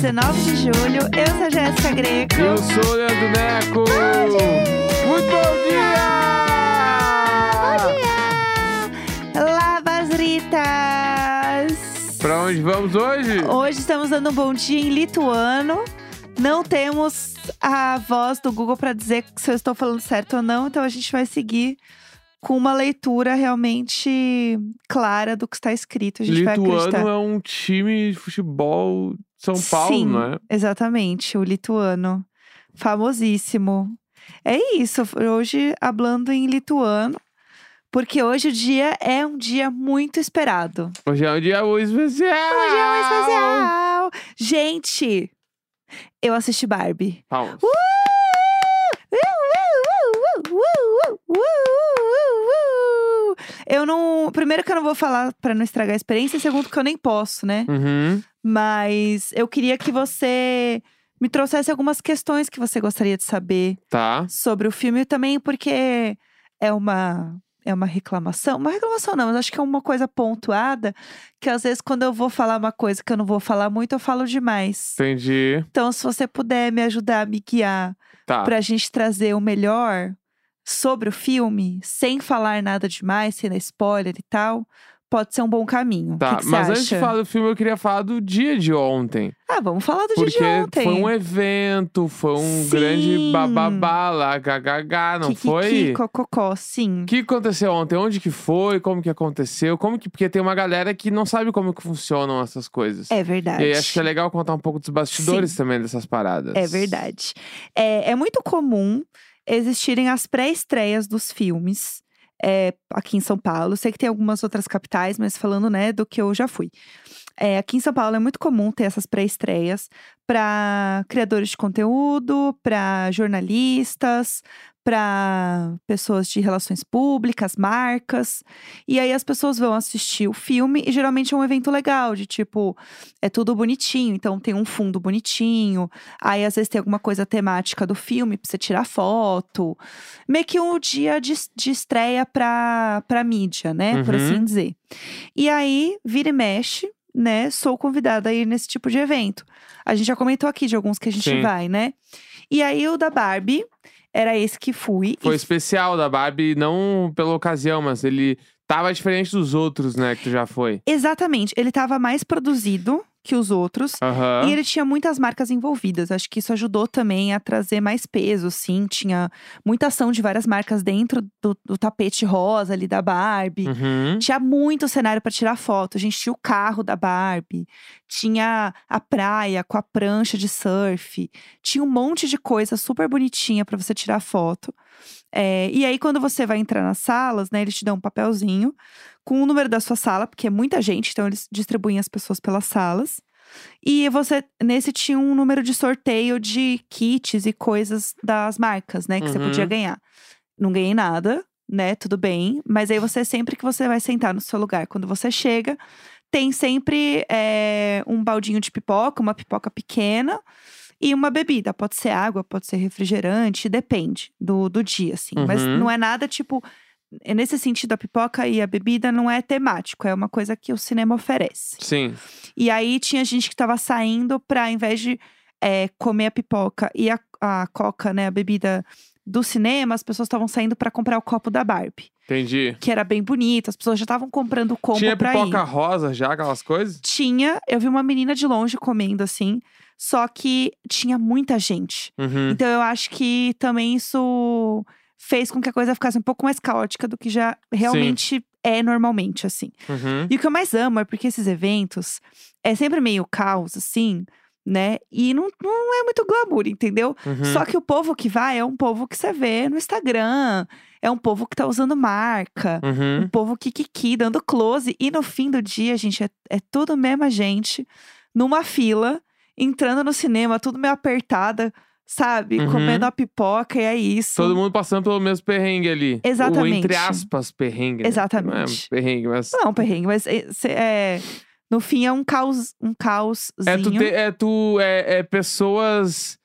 19 de julho. Eu sou a Jéssica Greco. Eu sou o Leandro Neco. Muito bom dia! Bom dia! Lavas Ritas! Pra onde vamos hoje? Hoje estamos dando um bom dia em lituano. Não temos a voz do Google pra dizer se eu estou falando certo ou não. Então a gente vai seguir com uma leitura realmente clara do que está escrito. A gente vai acreditar. Lituano é um time de futebol de São Paulo, sim, não é? Exatamente, o lituano. Famosíssimo. É isso, hoje hablando em lituano. Porque hoje o dia é um dia muito esperado. Hoje é um dia muito especial! Hoje é um especial! Gente, eu assisti Barbie. Palmas. Eu não... Primeiro que eu não vou falar pra não estragar a experiência. Segundo que eu nem posso, né? Uhum. Mas eu queria que você me trouxesse algumas questões que você gostaria de saber. Tá. Sobre o filme também, porque é uma reclamação. Uma reclamação não, mas acho que é uma coisa pontuada. Que às vezes quando eu vou falar uma coisa que eu não vou falar muito, eu falo demais. Entendi. Então se você puder me ajudar a me guiar. Tá. Pra gente trazer o melhor sobre o filme, sem falar nada demais, sem dar spoiler e tal, pode ser um bom caminho. Tá, que mas acha? Antes de falar do filme, eu queria falar do dia de ontem. Ah, vamos falar do dia de ontem. Porque foi um evento, foi um grande bababá lá, gagagá, não foi? Kikokó, sim. O que aconteceu ontem? Onde que foi? Como que aconteceu? Porque tem uma galera que não sabe como que funcionam essas coisas. É verdade. E acho que é legal contar um pouco dos bastidores, sim, também dessas paradas. É verdade. É muito comum existirem as pré-estreias dos filmes aqui em São Paulo. Sei que tem algumas outras capitais, mas falando, né, do que eu já fui. Aqui em São Paulo é muito comum ter essas pré-estreias para criadores de conteúdo, para jornalistas, para pessoas de relações públicas, marcas. E aí as pessoas vão assistir o filme e geralmente é um evento legal, de tipo, é tudo bonitinho, então tem um fundo bonitinho. Aí às vezes tem alguma coisa temática do filme pra você tirar foto. Meio que um dia de estreia pra mídia, né, por assim dizer. E aí, vira e mexe, né, sou convidada a ir nesse tipo de evento. A gente já comentou aqui de alguns que a gente, sim, vai, né? E aí o da Barbie, era esse que fui. Foi especial da Barbie, não pela ocasião, mas ele tava diferente dos outros, né, que tu já foi. Exatamente, ele tava mais produzido que os outros. Uhum. E ele tinha muitas marcas envolvidas. Acho que isso ajudou também a trazer mais peso, sim. Tinha muita ação de várias marcas dentro do tapete rosa ali da Barbie. Uhum. Tinha muito cenário pra tirar foto. A gente tinha o carro da Barbie. Tinha a praia com a prancha de surf. Tinha um monte de coisa super bonitinha pra você tirar foto. E aí quando você vai entrar nas salas, né, eles te dão um papelzinho com o número da sua sala, porque é muita gente, então eles distribuem as pessoas pelas salas. E você, nesse tinha um número de sorteio de kits e coisas das marcas, né, que você podia ganhar. Não ganhei nada, né, tudo bem. Mas aí você, sempre que você vai sentar no seu lugar, quando você chega, tem sempre um baldinho de pipoca, uma pipoca pequena. E uma bebida, pode ser água, pode ser refrigerante, depende do dia, assim. Mas não é nada tipo… Nesse sentido, a pipoca e a bebida não é temático, é uma coisa que o cinema oferece. Sim. E aí, tinha gente que tava saindo pra, ao invés de comer a pipoca e a coca, né, a bebida do cinema, as pessoas estavam saindo pra comprar o copo da Barbie. Entendi. Que era bem bonito, as pessoas já estavam comprando o combo pra ir. Tinha pipoca rosa já, aquelas coisas? Tinha, eu vi uma menina de longe comendo, assim… Só que tinha muita gente. Então eu acho que também isso fez com que a coisa ficasse um pouco mais caótica do que já realmente, sim, é normalmente, assim. E o que eu mais amo é porque esses eventos é sempre meio caos, assim, né? E não é muito glamour, entendeu? Só que o povo que vai é um povo que você vê no Instagram. É um povo que tá usando marca. Um povo que dando close. E no fim do dia, gente, é tudo mesmo a gente numa fila. Entrando no cinema, tudo meio apertada, sabe? Comendo a pipoca, e é isso. Todo mundo passando pelo mesmo perrengue ali. Exatamente. O entre aspas perrengue, né? Exatamente. Não é perrengue, mas… Não, perrengue, mas… no fim, é um caoszinho. É pessoas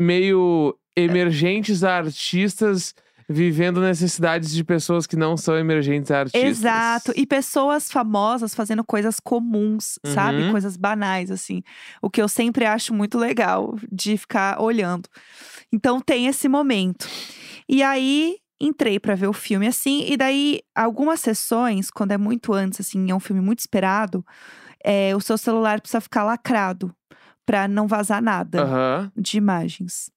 meio emergentes, artistas… vivendo necessidades de pessoas que não são emergentes artistas. Exato. E pessoas famosas fazendo coisas comuns, sabe? Coisas banais, assim. O que eu sempre acho muito legal de ficar olhando. Então tem esse momento. E aí, entrei pra ver o filme, assim. E daí, algumas sessões, quando é muito antes, assim, é um filme muito esperado, o seu celular precisa ficar lacrado pra não vazar nada de imagens.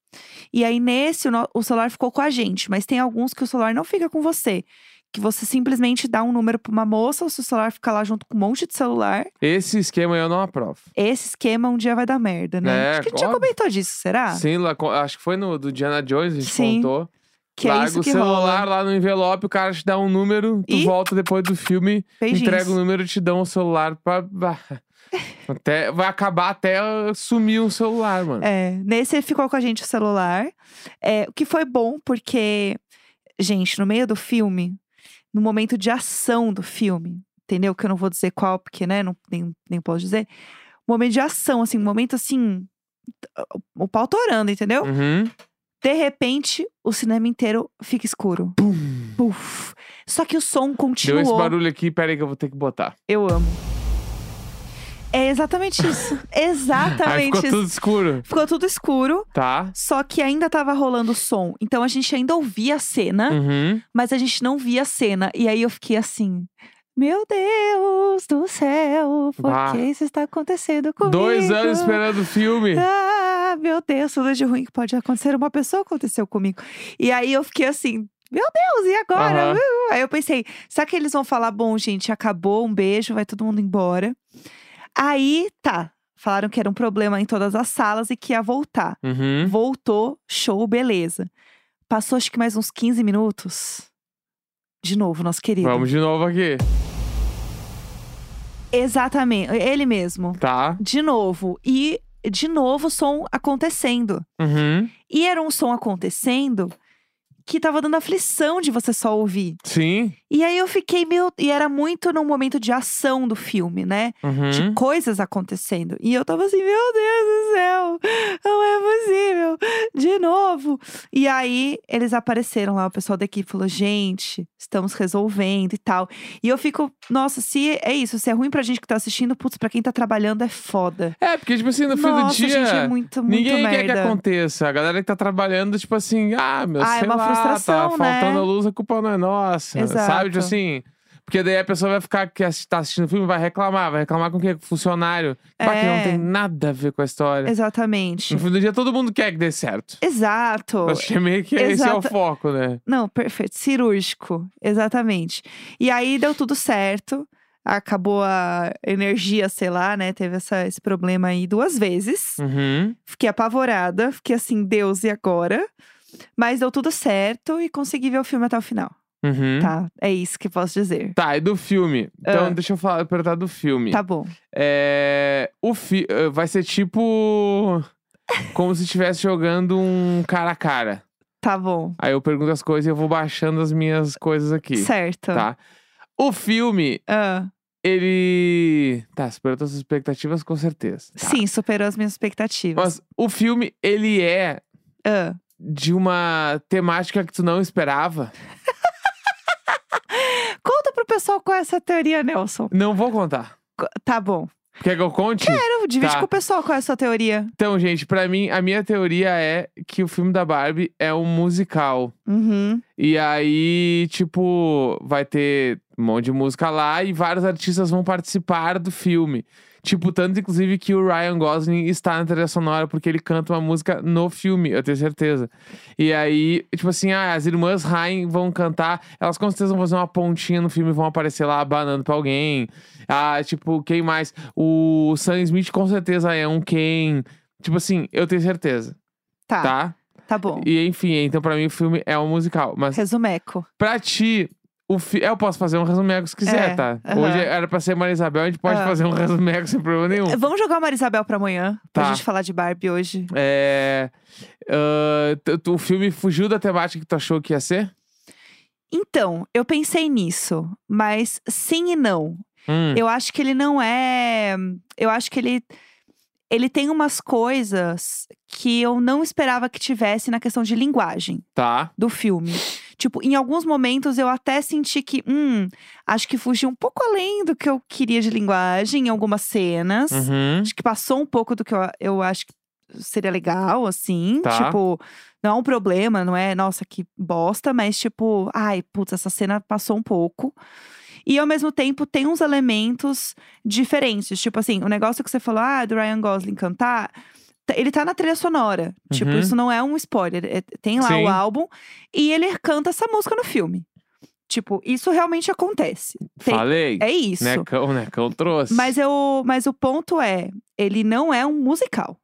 E aí, nesse, o celular ficou com a gente. Mas tem alguns que o celular não fica com você. Que você simplesmente dá um número pra uma moça, o seu celular fica lá junto com um monte de celular. Esse esquema eu não aprovo. Esse esquema um dia vai dar merda, né? Acho que a gente já comentou disso, será? Sim, acho que foi no do Diana Jones, a gente contou. Que larga é isso que o celular rola lá no envelope, o cara te dá um número, tu volta depois do filme, entrega o número e te dá um celular pra... Até, vai acabar até sumir um celular, mano. Nesse ficou com a gente o celular. O que foi bom, porque, gente, no meio do filme, no momento de ação do filme, entendeu? Que eu não vou dizer qual, porque, né, nem posso dizer. Momento de ação, assim, momento assim, o pau torando, entendeu? De repente, o cinema inteiro fica escuro. Puf. Só que o som continuou. Deu esse barulho aqui, peraí que eu vou ter que botar. Eu amo. É exatamente isso. Aí ficou tudo escuro. Ficou tudo escuro. Tá. Só que ainda tava rolando o som. Então a gente ainda ouvia a cena, mas a gente não via a cena. E aí eu fiquei assim... Meu Deus do céu, por que isso está acontecendo comigo? 2 anos esperando o filme. Ah, meu Deus, tudo de ruim que pode acontecer. Uma pessoa aconteceu comigo. E aí eu fiquei assim, meu Deus, e agora? Aí eu pensei, será que eles vão falar, bom, gente, acabou, um beijo, vai todo mundo embora. Aí, tá, falaram que era um problema em todas as salas e que ia voltar. Voltou, show, beleza. Passou acho que mais uns 15 minutos... De novo, nosso querido. Vamos de novo aqui. Exatamente, ele mesmo. Tá. De novo. E de novo o som acontecendo. E era um som acontecendo que tava dando aflição de você só ouvir. Sim. E aí eu fiquei meio... E era muito num momento de ação do filme, né? De coisas acontecendo. E eu tava assim, meu Deus do céu, não é possível, de novo. E aí, eles apareceram lá, o pessoal da equipe falou, gente, estamos resolvendo e tal. E eu fico, nossa, se é isso, se é ruim pra gente que tá assistindo, putz, pra quem tá trabalhando é foda. Porque, tipo assim, no fim do dia, gente, é muito ninguém merda. Quer que aconteça. A galera que tá trabalhando, tipo assim, sei lá. Frustração, tá faltando luz, a culpa não é nossa. Exato. Sabe, tipo assim, porque daí a pessoa vai ficar, que tá assistindo o filme, vai reclamar com o funcionário, que não tem nada a ver com a história. Exatamente. No fim do dia todo mundo quer que dê certo. Exato. Eu achei meio que esse é o foco, né? Não, perfeito, cirúrgico, exatamente. E aí deu tudo certo, acabou a energia, sei lá, né, teve esse problema aí 2 vezes. Fiquei apavorada, fiquei assim, Deus, e agora? Mas deu tudo certo e consegui ver o filme até o final. Tá, é isso que posso dizer. Tá, e do filme. Então deixa eu perguntar do filme. Tá bom. Vai ser tipo... como se estivesse jogando um cara a cara. Tá bom. Aí eu pergunto as coisas e eu vou baixando as minhas coisas aqui. Certo. Tá. O filme... Ele... Tá, superou as suas expectativas com certeza. Tá. Sim, superou as minhas expectativas. Mas o filme, ele é... de uma temática que tu não esperava. Conta pro pessoal qual é essa teoria, Nelson. Não vou contar. Tá bom. Quer que eu conte? Quero, divide com o pessoal qual é a sua teoria. Então, gente, pra mim, a minha teoria é que o filme da Barbie é um musical. E aí, tipo, vai ter um monte de música lá e vários artistas vão participar do filme. Tipo, tanto inclusive que o Ryan Gosling está na trilha sonora porque ele canta uma música no filme, eu tenho certeza. E aí, tipo assim, as irmãs Ryan vão cantar, elas com certeza vão fazer uma pontinha no filme e vão aparecer lá abanando pra alguém. Tipo, quem mais? O Sam Smith com certeza é um quem. Tipo assim, eu tenho certeza. Tá? Tá bom. E enfim, então pra mim o filme é um musical. Mas resumeco. Pra ti... Eu posso fazer um resumeco se quiser, tá? Hoje era pra ser Marisabel, a gente pode fazer um resumeco sem problema nenhum. Vamos jogar o Marisabel pra amanhã, pra gente falar de Barbie hoje. O filme fugiu da temática que tu achou que ia ser? Então, eu pensei nisso, mas sim e não. Eu acho que ele não é... Eu acho que ele tem umas coisas que eu não esperava que tivesse na questão de linguagem do filme. Tipo, em alguns momentos eu até senti que, acho que fugiu um pouco além do que eu queria de linguagem em algumas cenas. Uhum. Acho que passou um pouco do que eu acho que seria legal, assim. Tá. Tipo, não é um problema, não é, nossa, que bosta. Mas tipo, ai, putz, essa cena passou um pouco. E ao mesmo tempo, tem uns elementos diferentes. Tipo assim, o negócio que você falou, do Ryan Gosling cantar… Ele tá na trilha sonora. Uhum. Tipo, isso não é um spoiler. Tem lá Sim. o álbum. E ele canta essa música no filme. Tipo, isso realmente acontece. Falei. É isso. Necão trouxe. Mas o ponto é, ele não é um musical.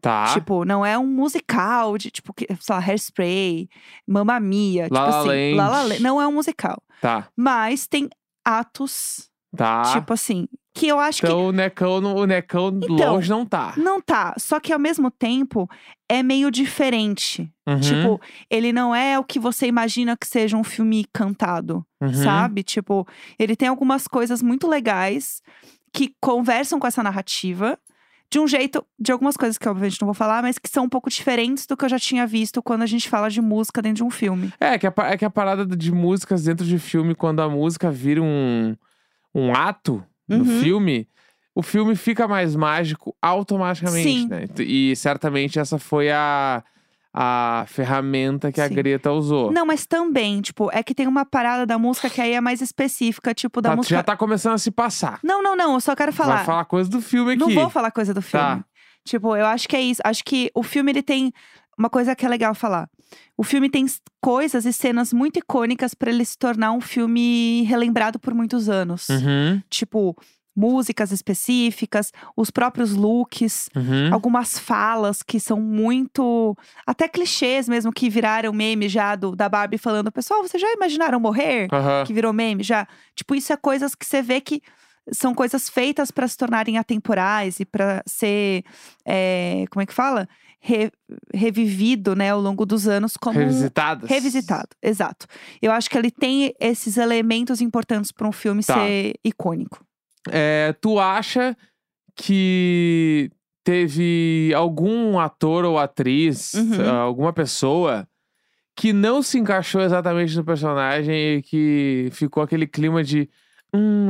Tá. Tipo, não é um musical de, tipo, sei lá, Hairspray, Mamma Mia. Tipo assim, não é um musical. Tá. Mas tem atos, tá. Tipo assim… Que eu acho então, que… O Necão então, longe não tá. Não tá. Só que ao mesmo tempo, é meio diferente. Uhum. Tipo, ele não é o que você imagina que seja um filme cantado, sabe? Tipo, ele tem algumas coisas muito legais que conversam com essa narrativa. De um jeito, de algumas coisas que obviamente não vou falar, mas que são um pouco diferentes do que eu já tinha visto quando a gente fala de música dentro de um filme. É que a parada de músicas dentro de filme, quando a música vira um ato… No filme, o filme fica mais mágico automaticamente, Sim. né? E certamente essa foi a ferramenta que Sim. a Greta usou. Não, mas também, tipo, é que tem uma parada da música que aí é mais específica, tipo, da música… Já tá começando a se passar. Não, eu só quero falar… Vai falar coisa do filme aqui. Não vou falar coisa do filme. Tá. Tipo, eu acho que é isso. Acho que o filme, ele tem… Uma coisa que é legal falar. O filme tem coisas e cenas muito icônicas pra ele se tornar um filme relembrado por muitos anos. Uhum. Tipo, músicas específicas, os próprios looks, algumas falas que são muito… Até clichês mesmo, que viraram meme já da Barbie falando… Pessoal, vocês já imaginaram morrer? Uhum. Que virou meme já. Tipo, isso é coisas que você vê que… São coisas feitas pra se tornarem atemporais e pra ser… como é que fala? Revivido, né, ao longo dos anos como… Revisitado, exato. Eu acho que ele tem esses elementos importantes pra um filme ser icônico. Tu acha que teve algum ator ou atriz, alguma pessoa… Que não se encaixou exatamente no personagem e que ficou aquele clima de…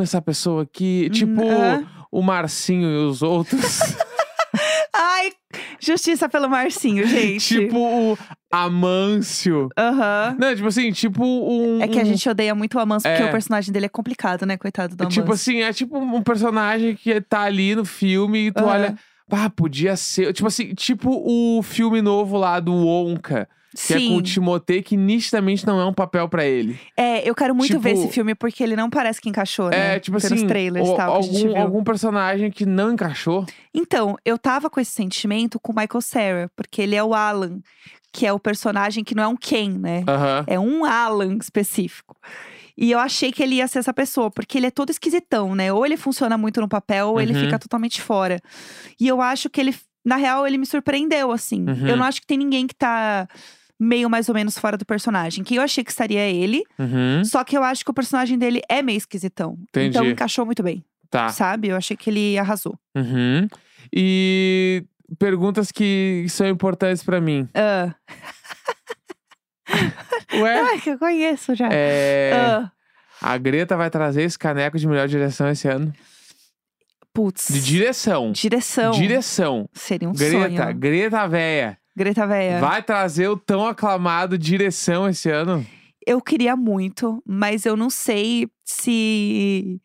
essa pessoa aqui… Tipo, o Marcinho e os outros… Ai, justiça pelo Marcinho, gente. Tipo o Amâncio. Não, tipo assim, tipo um… É que a gente odeia muito o Amâncio, porque o personagem dele é complicado, né? Coitado do Amâncio. Tipo assim, é tipo um personagem que tá ali no filme e tu olha… podia ser… Tipo assim, tipo o filme novo lá do Wonka. Que Sim. é com o Timothée, que nitidamente não é um papel pra ele. Eu quero muito ver esse filme, porque ele não parece que encaixou, né? Tipo pelos assim, trailers e tal, algum personagem que não encaixou. Então, eu tava com esse sentimento com o Michael Cera, porque ele é o Alan, que é o personagem que não é um Ken, né? É um Alan específico. E eu achei que ele ia ser essa pessoa, porque ele é todo esquisitão, né? Ou ele funciona muito no papel, ou ele fica totalmente fora. E eu acho que ele… Na real, ele me surpreendeu, assim. Eu não acho que tem ninguém que tá… meio mais ou menos fora do personagem. Que eu achei que estaria ele. Só que eu acho que o personagem dele é meio esquisitão. Entendi. Então encaixou muito bem. Tá. Sabe? Eu achei que ele arrasou. E perguntas que são importantes pra mim. Ué? Não, é que eu conheço já. A Greta vai trazer esse caneco de melhor direção esse ano? Putz. De direção. Direção. Seria um Greta, sonho. Greta véia. Vai trazer o tão aclamado direção esse ano? Eu queria muito, mas eu não sei se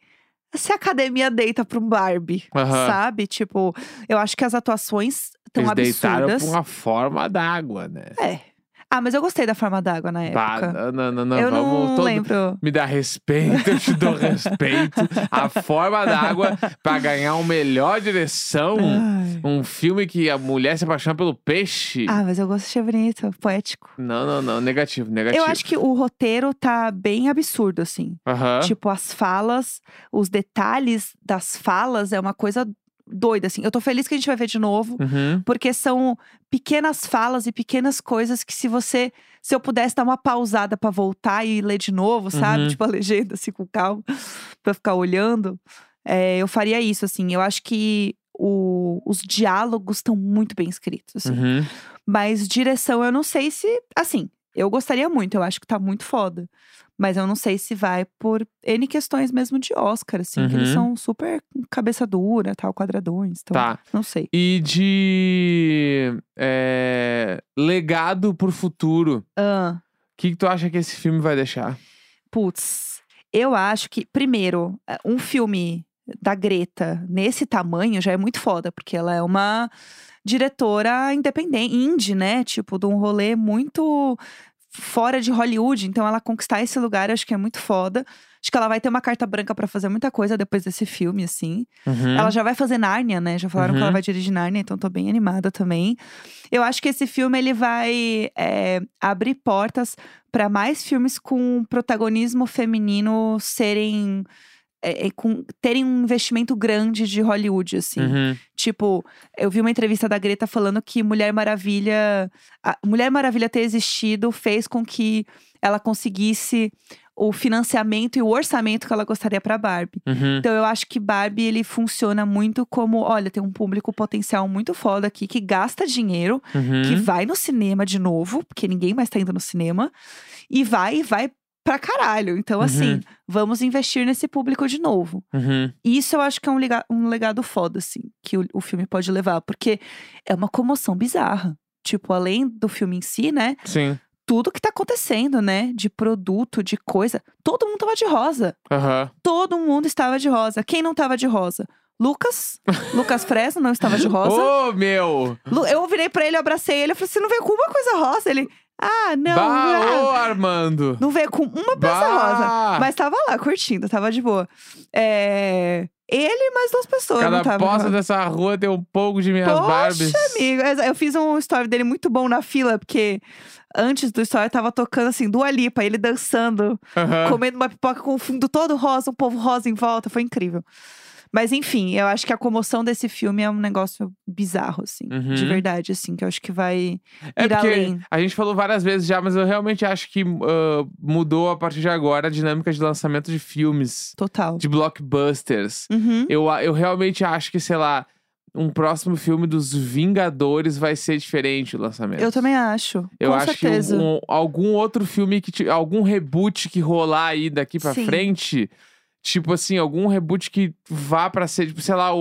a academia deita pra um Barbie, sabe? Tipo, eu acho que as atuações estão absurdas. Eles deitaram pra uma forma d'água, né? Mas eu gostei da forma d'água na época. Não. Eu não lembro. Me dá respeito, eu te dou respeito. A forma d'água pra ganhar uma melhor direção. Um filme que a mulher se apaixona pelo peixe. Mas eu gostei bonito, poético. Não. Negativo. Eu acho que o roteiro tá bem absurdo, assim. Tipo, as falas, os detalhes das falas é uma coisa… doida, assim. Eu tô feliz que a gente vai ver de novo. Porque são pequenas falas e pequenas coisas que se eu pudesse dar uma pausada pra voltar e ler de novo, sabe? Tipo a legenda, assim, com calma. Pra ficar olhando. Eu faria isso, assim. Eu acho que os diálogos estão muito bem escritos, assim. Mas direção, eu não sei se… Assim, Eu gostaria muito, eu acho que tá muito foda. Mas eu não sei se vai por N questões mesmo de Oscar, assim. Uhum. Que eles são super cabeça dura, tal, quadradões. Então, tá. Não sei. E de... legado pro futuro. O que tu acha que esse filme vai deixar? Putz, eu acho que, primeiro, um filme da Greta nesse tamanho já é muito foda. Porque ela é uma diretora independente, indie, né? Tipo, de um rolê muito... fora de Hollywood, então ela conquistar esse lugar, eu acho que é muito foda. Acho que ela vai ter uma carta branca pra fazer muita coisa depois desse filme, assim. Uhum. Ela já vai fazer Nárnia, né? Já falaram que ela vai dirigir Nárnia, então tô bem animada também. Eu acho que esse filme, ele vai abrir portas pra mais filmes com protagonismo feminino serem... terem um investimento grande de Hollywood, assim. Uhum. Tipo, eu vi uma entrevista da Greta falando que Mulher Maravilha... A Mulher Maravilha ter existido fez com que ela conseguisse o financiamento e o orçamento que ela gostaria pra Barbie. Uhum. Então eu acho que Barbie, ele funciona muito como... Olha, tem um público potencial muito foda aqui, que gasta dinheiro, que vai no cinema de novo, porque ninguém mais tá indo no cinema. E vai... pra caralho. Então, assim, vamos investir nesse público de novo. Isso eu acho que é um legado foda, assim, que o filme pode levar. Porque é uma comoção bizarra. Tipo, além do filme em si, né? Sim. Tudo que tá acontecendo, né? De produto, de coisa. Todo mundo tava de rosa. Todo mundo estava de rosa. Quem não tava de rosa? Lucas Fresno não estava de rosa. Ô, meu! Eu virei pra ele, eu abracei ele. Eu falei, você não veio com uma coisa rosa? Ele... Ah, não, ô, Armando! Não veio com uma peça rosa. Mas tava lá, curtindo, tava de boa. Ele e mais duas pessoas. Cada bosta dessa rua tem um pouco de minhas Barbies. Poxa, amigo. Eu fiz um story dele muito bom na fila, porque antes do story tava tocando, assim, do Alipa. Ele dançando, comendo uma pipoca com o fundo todo rosa, um povo rosa em volta. Foi incrível. Mas enfim, eu acho que a comoção desse filme é um negócio bizarro, assim. De verdade, assim, que eu acho que vai ir além. A gente falou várias vezes já, mas eu realmente acho que mudou a partir de agora a dinâmica de lançamento de filmes. Total. De blockbusters. Eu realmente acho que, sei lá, um próximo filme dos Vingadores vai ser diferente o lançamento. Eu também acho. Eu acho certeza. Que algum outro filme, algum reboot que rolar aí daqui pra frente... Tipo assim, algum reboot que vá pra ser, tipo, sei lá,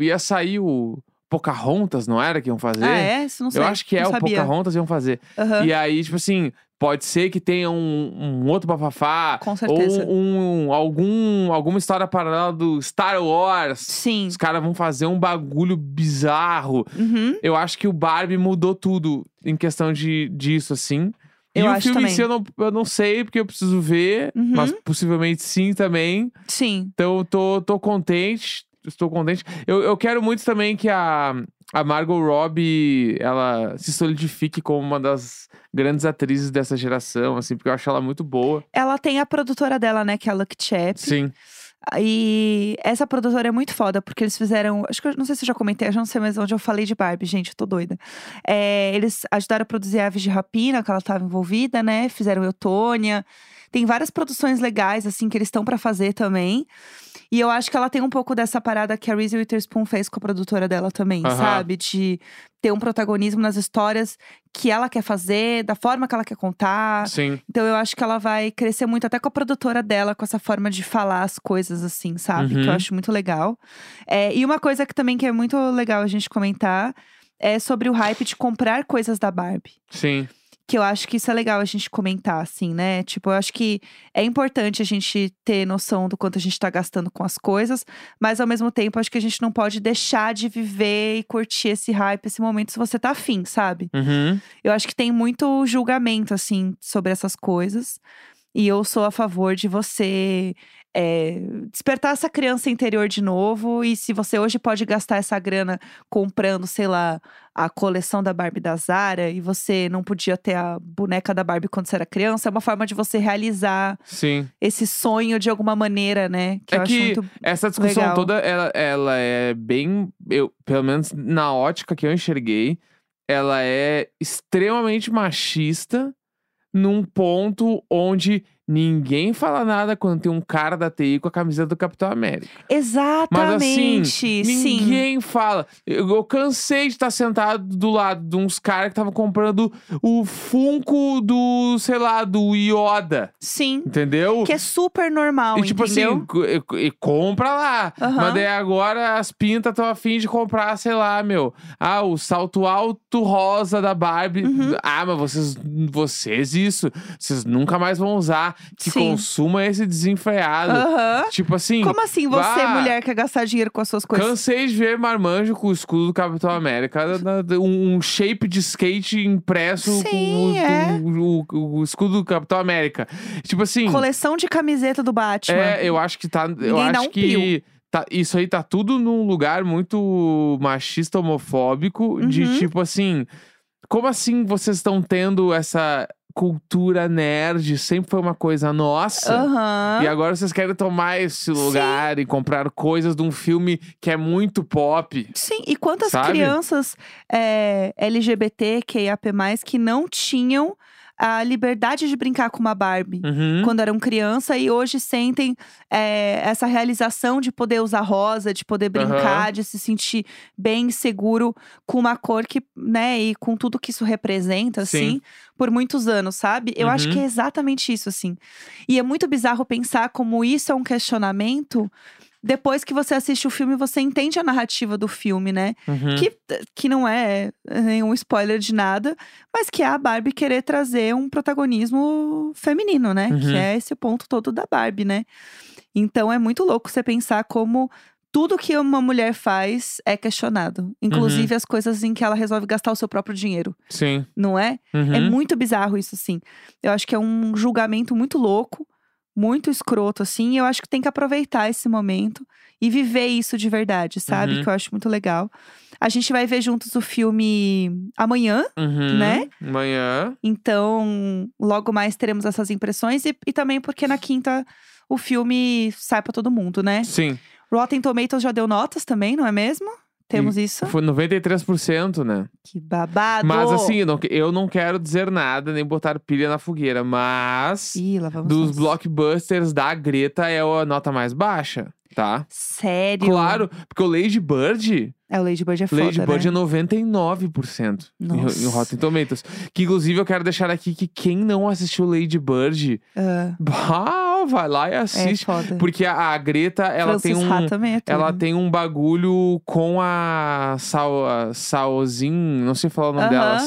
ia sair o Pocahontas, não era que iam fazer? Ah, é? Isso não sei. Eu acho que o Pocahontas iam fazer. E aí, tipo assim, pode ser que tenha um outro bafafá. Com certeza. Ou alguma história paralela do Star Wars. Sim. Os caras vão fazer um bagulho bizarro. Eu acho que o Barbie mudou tudo em questão disso, assim. E o filme em si eu não sei, porque eu preciso ver. Mas possivelmente sim também. Sim. Então eu tô contente. Estou contente. Eu quero muito também que a Margot Robbie, ela se solidifique como uma das grandes atrizes dessa geração, assim. Porque eu acho ela muito boa. Ela tem a produtora dela, né, que é a LuckyChap. Sim. E essa produtora é muito foda, porque eles fizeram... Acho que eu não sei se eu já comentei, eu já não sei mais onde eu falei de Barbie, gente, eu tô doida. Eles ajudaram a produzir Aves de Rapina, que ela tava envolvida, né? Fizeram Eutônia. Tem várias produções legais, assim, que eles estão pra fazer também. E eu acho que ela tem um pouco dessa parada que a Reese Witherspoon fez com a produtora dela também, sabe? De ter um protagonismo nas histórias que ela quer fazer, da forma que ela quer contar. Sim. Então eu acho que ela vai crescer muito, até com a produtora dela, com essa forma de falar as coisas, assim, sabe? Que eu acho muito legal. E uma coisa que também que é muito legal a gente comentar é sobre o hype de comprar coisas da Barbie. Sim. Que eu acho que isso é legal a gente comentar, assim, né? Tipo, eu acho que é importante a gente ter noção do quanto a gente tá gastando com as coisas. Mas, ao mesmo tempo, acho que a gente não pode deixar de viver e curtir esse hype, esse momento, se você tá afim, sabe? Eu acho que tem muito julgamento, assim, sobre essas coisas. E eu sou a favor de você despertar essa criança interior de novo. E se você hoje pode gastar essa grana comprando, sei lá, a coleção da Barbie da Zara, e você não podia ter a boneca da Barbie quando você era criança, é uma forma de você realizar esse sonho de alguma maneira, né? Que eu acho muito legal. Essa discussão toda, ela é bem... Pelo menos na ótica que eu enxerguei, ela é extremamente machista, num ponto onde Ninguém fala nada quando tem um cara da TI com a camiseta do Capitão América. Exatamente. Mas assim, ninguém fala. Eu cansei de estar sentado do lado de uns caras que estavam comprando o Funko do, sei lá, do Yoda. Sim. Entendeu? Que é super normal, entendeu? E tipo assim, compra lá. Uhum. Mas daí agora as pintas estão a fim de comprar, sei lá, meu. Ah, o salto alto rosa da Barbie. Uhum. Ah, mas vocês isso. Vocês nunca mais vão usar. Que Sim. consuma esse desenfreado. Uhum. Tipo assim... Como assim você, mulher, quer gastar dinheiro com as suas coisas? Cansei de ver marmanjo com o escudo do Capitão América. Um shape de skate impresso com o escudo do Capitão América. Tipo assim... Coleção de camiseta do Batman. É, eu acho que tá... Eu acho que... Isso aí tá tudo num lugar muito machista, homofóbico. Uhum. De tipo assim... Como assim vocês estão tendo essa... Cultura nerd sempre foi uma coisa nossa. Uhum. E agora vocês querem tomar esse lugar Sim. e comprar coisas de um filme que é muito pop. Sim, e quantas sabe? Crianças LGBT, QIAP+, que não tinham a liberdade de brincar com uma Barbie quando eram criança. E hoje sentem essa realização de poder usar rosa, de poder brincar, de se sentir bem seguro com uma cor que, né, e com tudo que isso representa, assim, por muitos anos, sabe? Eu acho que é exatamente isso, assim. E é muito bizarro pensar como isso é um questionamento. Depois que você assiste o filme, você entende a narrativa do filme, né? Uhum. Que não é nenhum spoiler de nada. Mas que é a Barbie querer trazer um protagonismo feminino, né? Uhum. Que é esse ponto todo da Barbie, né? Então é muito louco você pensar como tudo que uma mulher faz é questionado. Inclusive as coisas em que ela resolve gastar o seu próprio dinheiro. Sim. Não é? Uhum. É muito bizarro isso, sim. Eu acho que é um julgamento muito louco. Muito escroto, assim. E eu acho que tem que aproveitar esse momento. E viver isso de verdade, sabe? Que eu acho muito legal. A gente vai ver juntos o filme amanhã, né? Amanhã. Então, logo mais teremos essas impressões. E também porque na quinta o filme sai pra todo mundo, né? Sim. Rotten Tomatoes já deu notas também, não é mesmo? Temos isso. Foi 93%, né? Que babado! Mas assim, eu não quero dizer nada, nem botar pilha na fogueira. Mas, dos blockbusters da Greta é a nota mais baixa, tá? Sério? Claro, porque o Lady Bird... É, o Lady Bird é foda, Lady Bird, né? É 99% em Rotten Tomatoes. Que inclusive eu quero deixar aqui que quem não assistiu Lady Bird... vai lá e assiste. É porque a Greta, ela tem, ela tem um bagulho com a Saoirse, não sei falar o nome dela.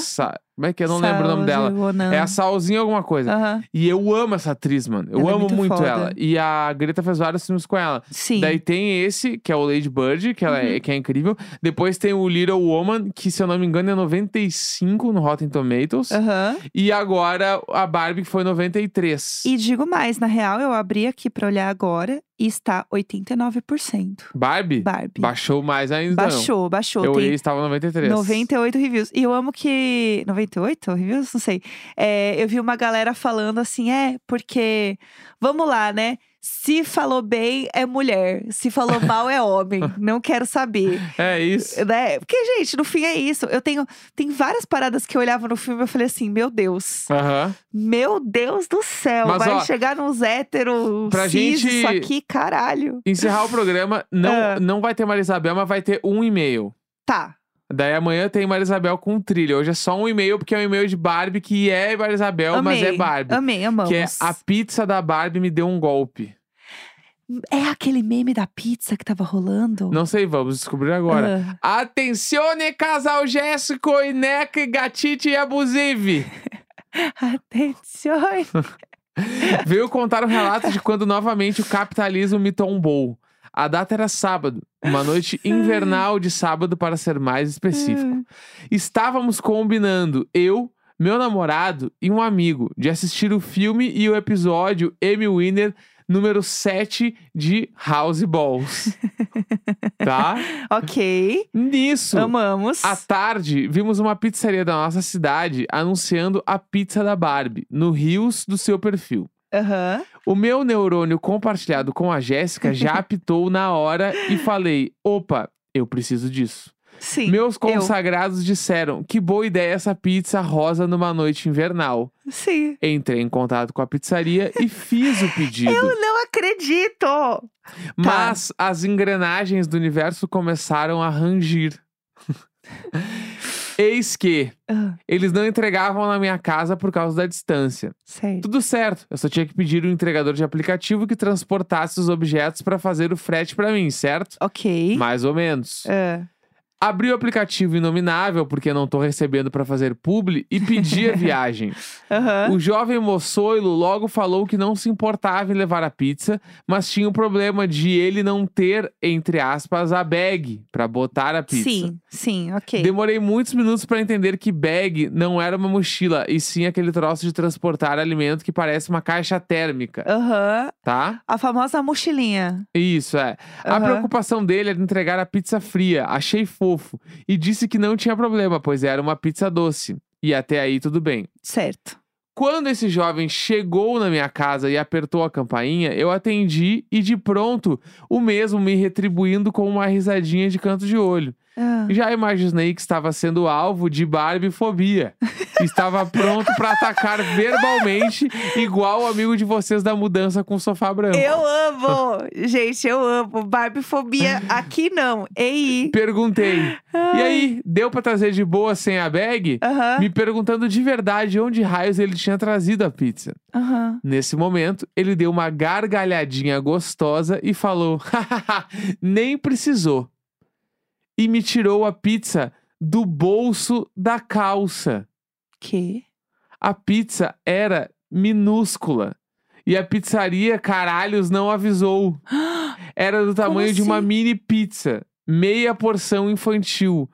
Como é que eu não lembro o nome dela? É a Saoirse alguma coisa. E eu amo essa atriz, mano. Eu amo muito ela. E a Greta fez vários filmes com ela. Sim. Daí tem esse, que é o Lady Bird, que, que é incrível. Depois tem o Little Woman, que se eu não me engano é 95 no Rotten Tomatoes. E agora a Barbie, que foi 93. E digo mais, na real, eu abri aqui pra olhar agora. E está 89%. Barbie? Barbie. Baixou mais ainda, Baixou. Eu olhei e estava 93. 98 reviews. E eu amo que... 98 reviews? Não sei. Eu vi uma galera falando assim, porque... Vamos lá, né? Se falou bem, é mulher. Se falou mal, é homem. Não quero saber. É isso. Né? Porque, gente, no fim é isso. Tem várias paradas que eu olhava no filme e eu falei assim, meu Deus. Meu Deus do céu. Mas, chegar nos héteros, cis, gente... isso aqui, caralho. Encerrar o programa, não vai ter Marisabel, mas vai ter um e-mail. Tá. Daí amanhã tem Marisabel com trilha. Hoje é só um e-mail, porque é um e-mail de Barbie, que é Marisabel, mas é Barbie. Amei, amamos. Que é a pizza da Barbie me deu um golpe. É aquele meme da pizza que tava rolando? Não sei, vamos descobrir agora. Atencione, casal Jéssico e Neco, Gatite e Abusive. Atencione. Veio contar um relato de quando novamente o capitalismo me tombou. A data era sábado, uma noite invernal de sábado para ser mais específico. Estávamos combinando, eu, meu namorado e um amigo, de assistir o filme e o episódio Emmy Winner número 7 de House Balls. Tá? Ok. Nisso. Amamos. À tarde, vimos uma pizzaria da nossa cidade anunciando a pizza da Barbie, no Reels do seu perfil. O meu neurônio compartilhado com a Jéssica já apitou na hora e falei, opa, eu preciso disso. Sim, meus consagrados disseram, que boa ideia essa pizza rosa numa noite invernal. Sim. Entrei em contato com a pizzaria e fiz o pedido. Eu não acredito! Mas as engrenagens do universo começaram a rangir. Eis que eles não entregavam na minha casa por causa da distância. Sei. Tudo certo, eu só tinha que pedir um entregador de aplicativo que transportasse os objetos pra fazer o frete pra mim, certo? Ok. Mais ou menos. Abri o aplicativo inominável, porque não tô recebendo pra fazer publi, e pedi a viagem. Uhum. O jovem moçoilo logo falou que não se importava em levar a pizza, mas tinha um problema de ele não ter, entre aspas, a bag pra botar a pizza. Sim, sim, ok. Demorei muitos minutos pra entender que bag não era uma mochila, e sim aquele troço de transportar alimento que parece uma caixa térmica. Aham. Uhum. Tá? A famosa mochilinha. Isso, é. Uhum. A preocupação dele era entregar a pizza fria. Achei fofo. E disse que não tinha problema, pois era uma pizza doce. E até aí tudo bem. Certo. Quando esse jovem chegou na minha casa e apertou a campainha, eu atendi e de pronto o mesmo me retribuindo com uma risadinha de canto de olho. Já imaginei que estava sendo alvo de barbiefobia. Estava pronto pra atacar verbalmente, igual o amigo de vocês da mudança com o sofá branco. Eu amo! Gente, eu amo. Barbiefobia aqui não. Ei! Perguntei. Ai. E aí, deu pra trazer de boa sem a bag? Uhum. Me perguntando de verdade onde raios ele tinha trazido a pizza. Uhum. Nesse momento, ele deu uma gargalhadinha gostosa e falou: nem precisou. E me tirou a pizza do bolso da calça. Que? A pizza era minúscula. E a pizzaria, caralhos, não avisou. Era do tamanho de uma mini pizza. Meia porção infantil.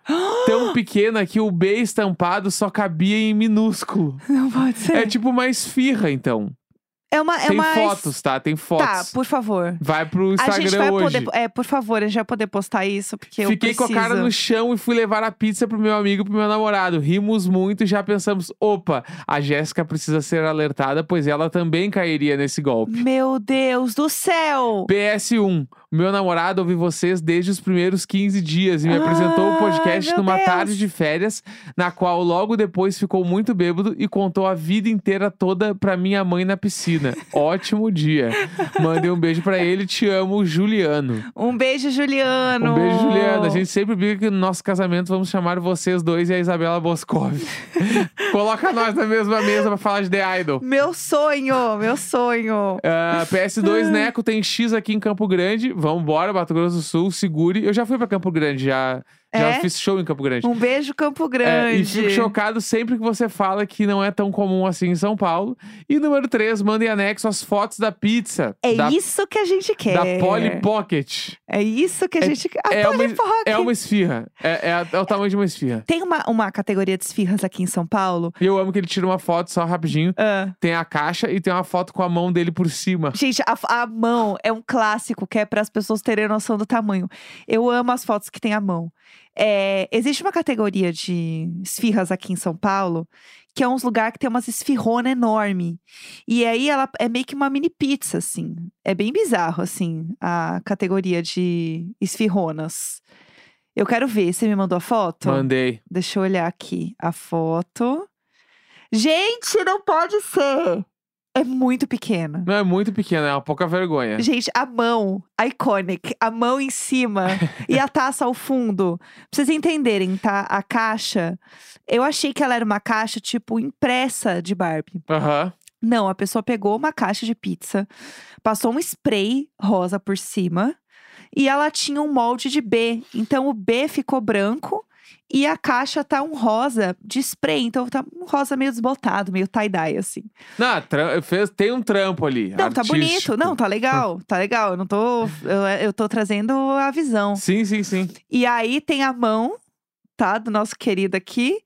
Tão pequena que o B estampado só cabia em minúsculo. Não pode ser. É tipo uma esfirra, então. Fotos, tá? Tem fotos. Tá, por favor. Vai pro Instagram hoje. Por favor, a gente vai poder postar isso, porque fiquei com a cara no chão e fui levar a pizza pro meu amigo e pro meu namorado. Rimos muito e já pensamos, opa, a Jéssica precisa ser alertada, pois ela também cairia nesse golpe. Meu Deus do céu! PS1. Meu namorado ouve vocês desde os primeiros 15 dias e me apresentou o podcast numa tarde de férias, na qual logo depois ficou muito bêbado e contou a vida inteira toda pra minha mãe na piscina. Ótimo dia. Mandei um beijo pra ele, te amo, Juliano. Um beijo, Juliano. Um beijo, Juliano. A gente sempre briga que no nosso casamento vamos chamar vocês dois e a Isabela Boscov. Coloca nós na mesma mesa pra falar de The Idol. Meu sonho. PS2 Neco tem X aqui em Campo Grande. Vamos embora, Mato Grosso do Sul, segure. Eu já fui pra Campo Grande, já fiz show em Campo Grande. Um beijo, Campo Grande. E fico chocado sempre que você fala que não é tão comum assim em São Paulo. E número 3, mandem anexo as fotos da pizza. Isso que a gente quer. Da Polly Pocket. É isso que a gente quer. É uma esfirra. É o tamanho de uma esfirra. Tem uma categoria de esfirras aqui em São Paulo. E eu amo que ele tira uma foto só rapidinho. Tem a caixa e tem uma foto com a mão dele por cima. Gente, a mão é um clássico que é pra as pessoas terem noção do tamanho. Eu amo as fotos que tem a mão. Existe uma categoria de esfirras aqui em São Paulo, que é uns lugares que tem umas esfirrona enorme. E aí ela é meio que uma mini pizza, assim. É bem bizarro, assim, a categoria de esfirronas. Eu quero ver, você me mandou a foto? Mandei. Deixa eu olhar aqui a foto. Gente, não pode ser! É muito pequena. Não, é muito pequena, é uma pouca vergonha. Gente, a mão, iconic, a mão em cima e a taça ao fundo. Pra vocês entenderem, tá? A caixa, eu achei que ela era uma caixa, tipo, impressa de Barbie. Aham. Uhum. Não, a pessoa pegou uma caixa de pizza, passou um spray rosa por cima e ela tinha um molde de B. Então, o B ficou branco. E a caixa tá um rosa de spray. Então tá um rosa meio desbotado, meio tie-dye, assim. Não, tem um trampo ali. Não, artístico. Tá bonito. Não, tá legal. Tá legal. Eu não tô... Eu tô trazendo a visão. Sim, sim, sim. E aí tem a mão, tá? Do nosso querido aqui.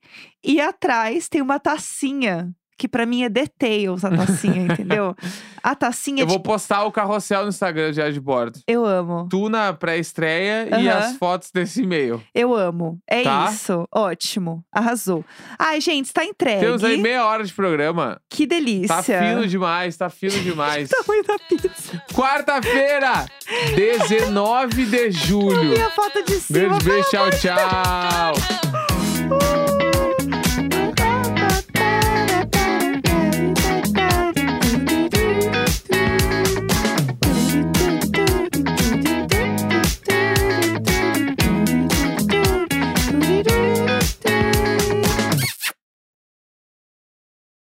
E atrás tem uma tacinha. que pra mim é details a tacinha, entendeu? A tacinha... Eu vou postar o carrossel no Instagram de Adbordo. Eu amo. Tu na pré-estreia e as fotos desse e-mail. Eu amo. É isso. Ótimo. Arrasou. Ai, gente, está entregue. Temos aí meia hora de programa. Que delícia. Tá fino demais, tá fino demais. O tamanho da pizza. Quarta-feira, 19 de julho. Olha a foto de cima. Beijo, beijo, tchau, tchau.